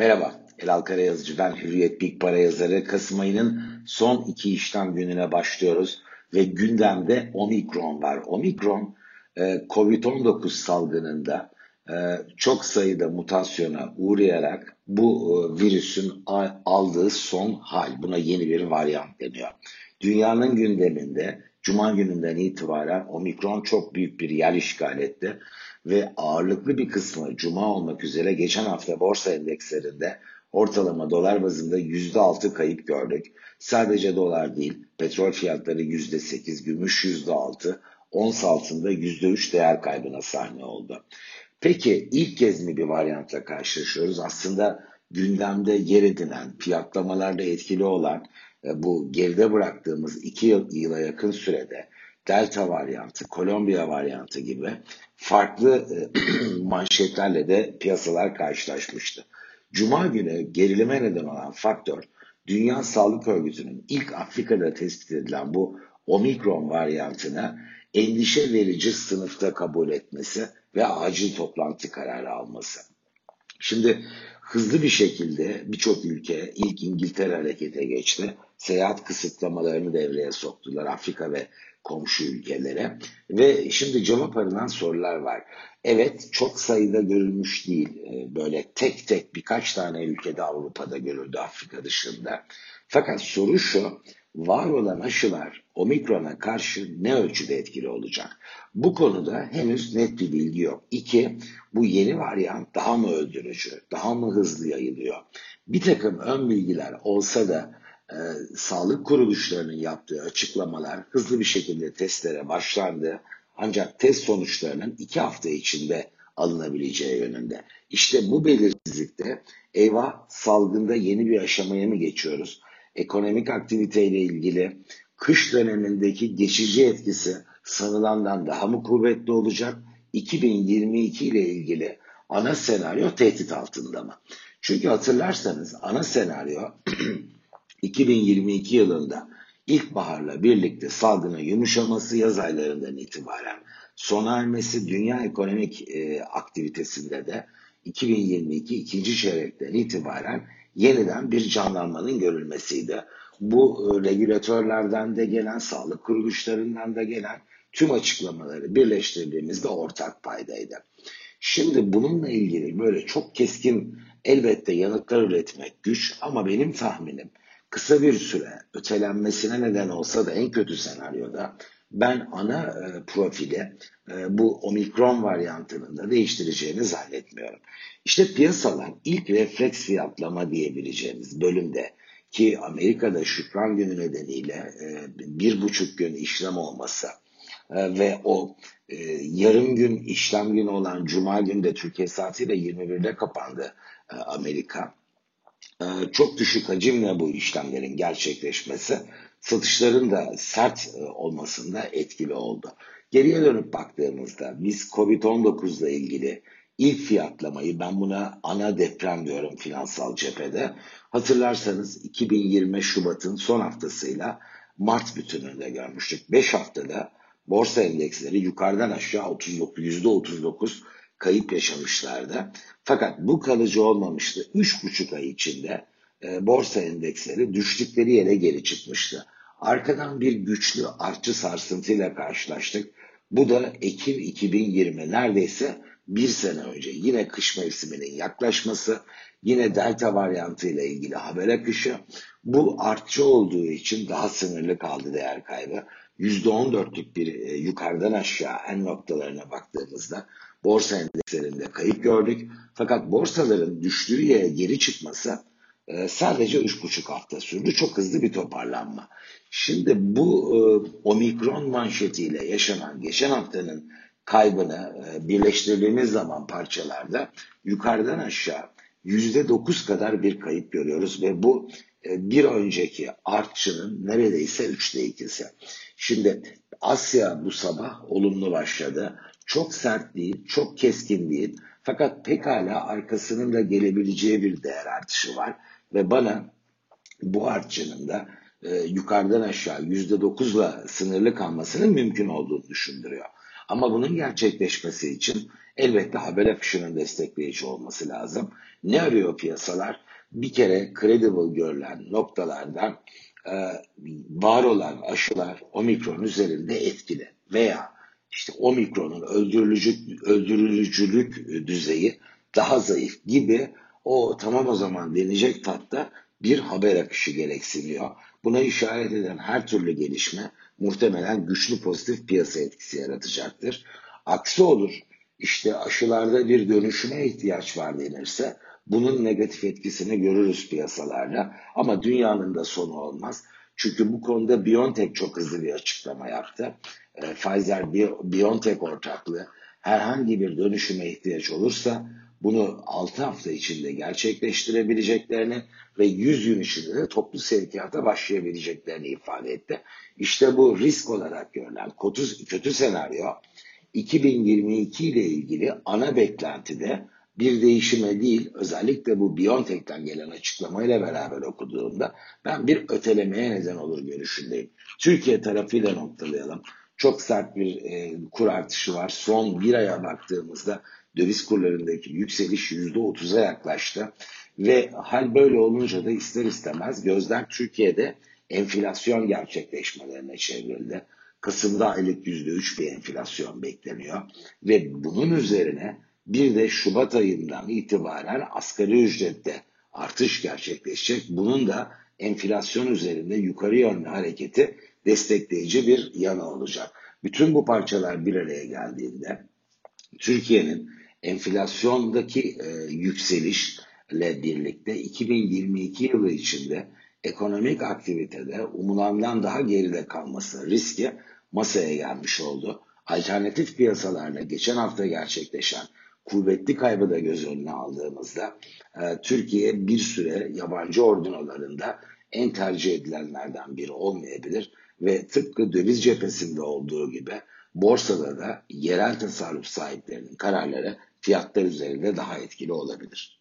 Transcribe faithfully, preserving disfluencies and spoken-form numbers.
Merhaba, Elal Karayazıcı ben, Hürriyet Big Para yazarı. Kasım ayının son iki işlem gününe başlıyoruz ve gündemde Omikron var. Omikron, kovid on dokuz salgınında çok sayıda mutasyona uğrayarak bu virüsün aldığı son hal. Buna yeni bir varyant deniyor. Dünyanın gündeminde Cuma gününden itibaren Omikron çok büyük bir yer işgal etti ve ağırlıklı bir kısmı Cuma olmak üzere geçen hafta borsa endekslerinde ortalama dolar bazında yüzde altı kayıp gördük. Sadece dolar değil, petrol fiyatları yüzde sekiz, gümüş yüzde altı, ons altında yüzde üç değer kaybına sahne oldu. Peki ilk kez mi bir varyantla karşılaşıyoruz? Aslında gündemde yer edinen, fiyatlamalarda etkili olan bu geride bıraktığımız iki yıla yakın sürede Delta varyantı, Kolombiya varyantı gibi farklı manşetlerle de piyasalar karşılaşmıştı. Cuma günü gerilime neden olan faktör, Dünya Sağlık Örgütü'nün ilk Afrika'da tespit edilen bu Omikron varyantına endişe verici sınıfta kabul etmesi ve acil toplantı kararı alması. Şimdi hızlı bir şekilde birçok ülke, ilk İngiltere harekete geçti. Seyahat kısıtlamalarını devreye soktular Afrika ve komşu ülkelere. Ve şimdi cevap aranan sorular var. Evet, çok sayıda görülmüş değil. Böyle tek tek birkaç tane ülkede Avrupa'da görüldü, Afrika dışında. Fakat soru şu, var olan aşılar Omikron'a karşı ne ölçüde etkili olacak? Bu konuda henüz net bir bilgi yok. İki, bu yeni varyant daha mı öldürücü, daha mı hızlı yayılıyor? Bir takım ön bilgiler olsa da e, sağlık kuruluşlarının yaptığı açıklamalar hızlı bir şekilde testlere başlandı. Ancak test sonuçlarının iki hafta içinde alınabileceği yönünde. İşte bu belirsizlikte eyvah salgında yeni bir aşamaya mı geçiyoruz? Ekonomik aktiviteyle ilgili kış dönemindeki geçici etkisi sanılandan daha mı kuvvetli olacak? iki bin yirmi iki ile ilgili ana senaryo tehdit altında mı? Çünkü hatırlarsanız ana senaryo iki bin yirmi iki yılında ilkbaharla birlikte salgının yumuşaması, yaz aylarından itibaren sona ermesi, dünya ekonomik e, aktivitesinde de iki bin yirmi iki ikinci çeyrekten itibaren yeniden bir canlanmanın görülmesiydi. Bu e, regülatörlerden de gelen, sağlık kuruluşlarından da gelen tüm açıklamaları birleştirdiğimizde ortak paydaydı. Şimdi bununla ilgili böyle çok keskin elbette yanıtlar üretmek güç ama benim tahminim kısa bir süre ötelenmesine neden olsa da en kötü senaryoda ben ana e, profili e, bu Omikron varyantının da değiştireceğini zannetmiyorum. İşte piyasalar ilk refleks fiyatlama diyebileceğimiz bölümde ki Amerika'da şükran günü nedeniyle e, bir buçuk gün işlem olması e, ve o e, yarım gün işlem günü olan Cuma günü de Türkiye saatiyle yirmi birde kapandı e, Amerika. Çok düşük hacimle bu işlemlerin gerçekleşmesi satışların da sert olmasında etkili oldu. Geriye dönüp baktığımızda biz kovid on dokuz ile ilgili ilk fiyatlamayı, ben buna ana deprem diyorum finansal cephede. Hatırlarsanız iki bin yirmi Şubat'ın son haftasıyla Mart bütününde görmüştük. beş haftada borsa endeksleri yukarıdan aşağı otuz dokuz yüzde otuz dokuz kayıp yaşamışlardı. Fakat bu kalıcı olmamıştı. üç buçuk ay içinde e, borsa endeksleri düştükleri yere geri çıkmıştı. Arkadan bir güçlü artçı sarsıntıyla karşılaştık. Bu da Ekim iki bin yirmi, neredeyse bir sene önce. Yine kış mevsiminin yaklaşması, yine Delta varyantı ile ilgili haber akışı. Bu artçı olduğu için daha sınırlı kaldı değer kaybı. yüzde on dörtlük bir e, yukarıdan aşağı en noktalarına baktığımızda borsa endekslerinde kayıp gördük. Fakat borsaların düştüğü yere geri çıkması e, sadece üç buçuk hafta sürdü. Çok hızlı bir toparlanma. Şimdi bu e, Omikron manşetiyle yaşanan geçen haftanın kaybını e, birleştirdiğimiz zaman parçalarda yukarıdan aşağı yüzde dokuz kadar bir kayıp görüyoruz ve bu bir önceki artçının neredeyse üçte ikisi. Şimdi Asya bu sabah olumlu başladı. Çok sert değil, çok keskin değil. Fakat pekala arkasının da gelebileceği bir değer artışı var. Ve bana bu artçının da e, yukarıdan aşağı yüzde dokuzla sınırlı kalmasının mümkün olduğunu düşündürüyor. Ama bunun gerçekleşmesi için elbette haber akışının destekleyici olması lazım. Ne arıyor piyasalar? Bir kere credible görülen noktalardan e, var olan aşılar Omikron üzerinde etkili veya işte Omikron'un öldürücülük, öldürücülük düzeyi daha zayıf gibi, o tamam o zaman denilecek tatta bir haber akışı gereksiniyor. Buna işaret eden her türlü gelişme muhtemelen güçlü pozitif piyasa etkisi yaratacaktır. Aksi olur, işte aşılarda bir dönüşüme ihtiyaç var denirse bunun negatif etkisini görürüz piyasalarda. Ama dünyanın da sonu olmaz. Çünkü bu konuda BioNTech çok hızlı bir açıklama yaptı. E, Pfizer BioNTech ortaklığı herhangi bir dönüşüme ihtiyaç olursa bunu altı hafta içinde gerçekleştirebileceklerini ve yüz gün içinde de toplu sevkiyata başlayabileceklerini ifade etti. İşte bu risk olarak görülen kötü, kötü senaryo iki bin yirmi iki ile ilgili ana beklentide bir değişime değil, özellikle bu BioNTech'ten gelen açıklamayla beraber okuduğumda ben bir ötelemeye neden olur görüşündeyim. Türkiye tarafıyla noktalayalım. Çok sert bir e, kur artışı var. Son bir aya baktığımızda döviz kurlarındaki yükseliş yüzde otuza yaklaştı. Ve hal böyle olunca da ister istemez gözler Türkiye'de enflasyon gerçekleşmelerine çevrildi. Kasım'da aylık yüzde üç bir enflasyon bekleniyor. Ve bunun üzerine bir de Şubat ayından itibaren asgari ücrette artış gerçekleşecek. Bunun da enflasyon üzerinde yukarı yönlü hareketi destekleyici bir yanı olacak. Bütün bu parçalar bir araya geldiğinde Türkiye'nin enflasyondaki e, yükselişle birlikte iki bin yirmi iki yılı içinde ekonomik aktivitede umulandan daha geride kalması riski masaya gelmiş oldu. Alternatif piyasalarla geçen hafta gerçekleşen kuvvetli kaybı da göz önüne aldığımızda e, Türkiye bir süre yabancı ordinalarında en tercih edilenlerden biri olmayabilir ve tıpkı döviz cephesinde olduğu gibi borsada da yerel tasarruf sahiplerinin kararları fiyatlar üzerinde daha etkili olabilir.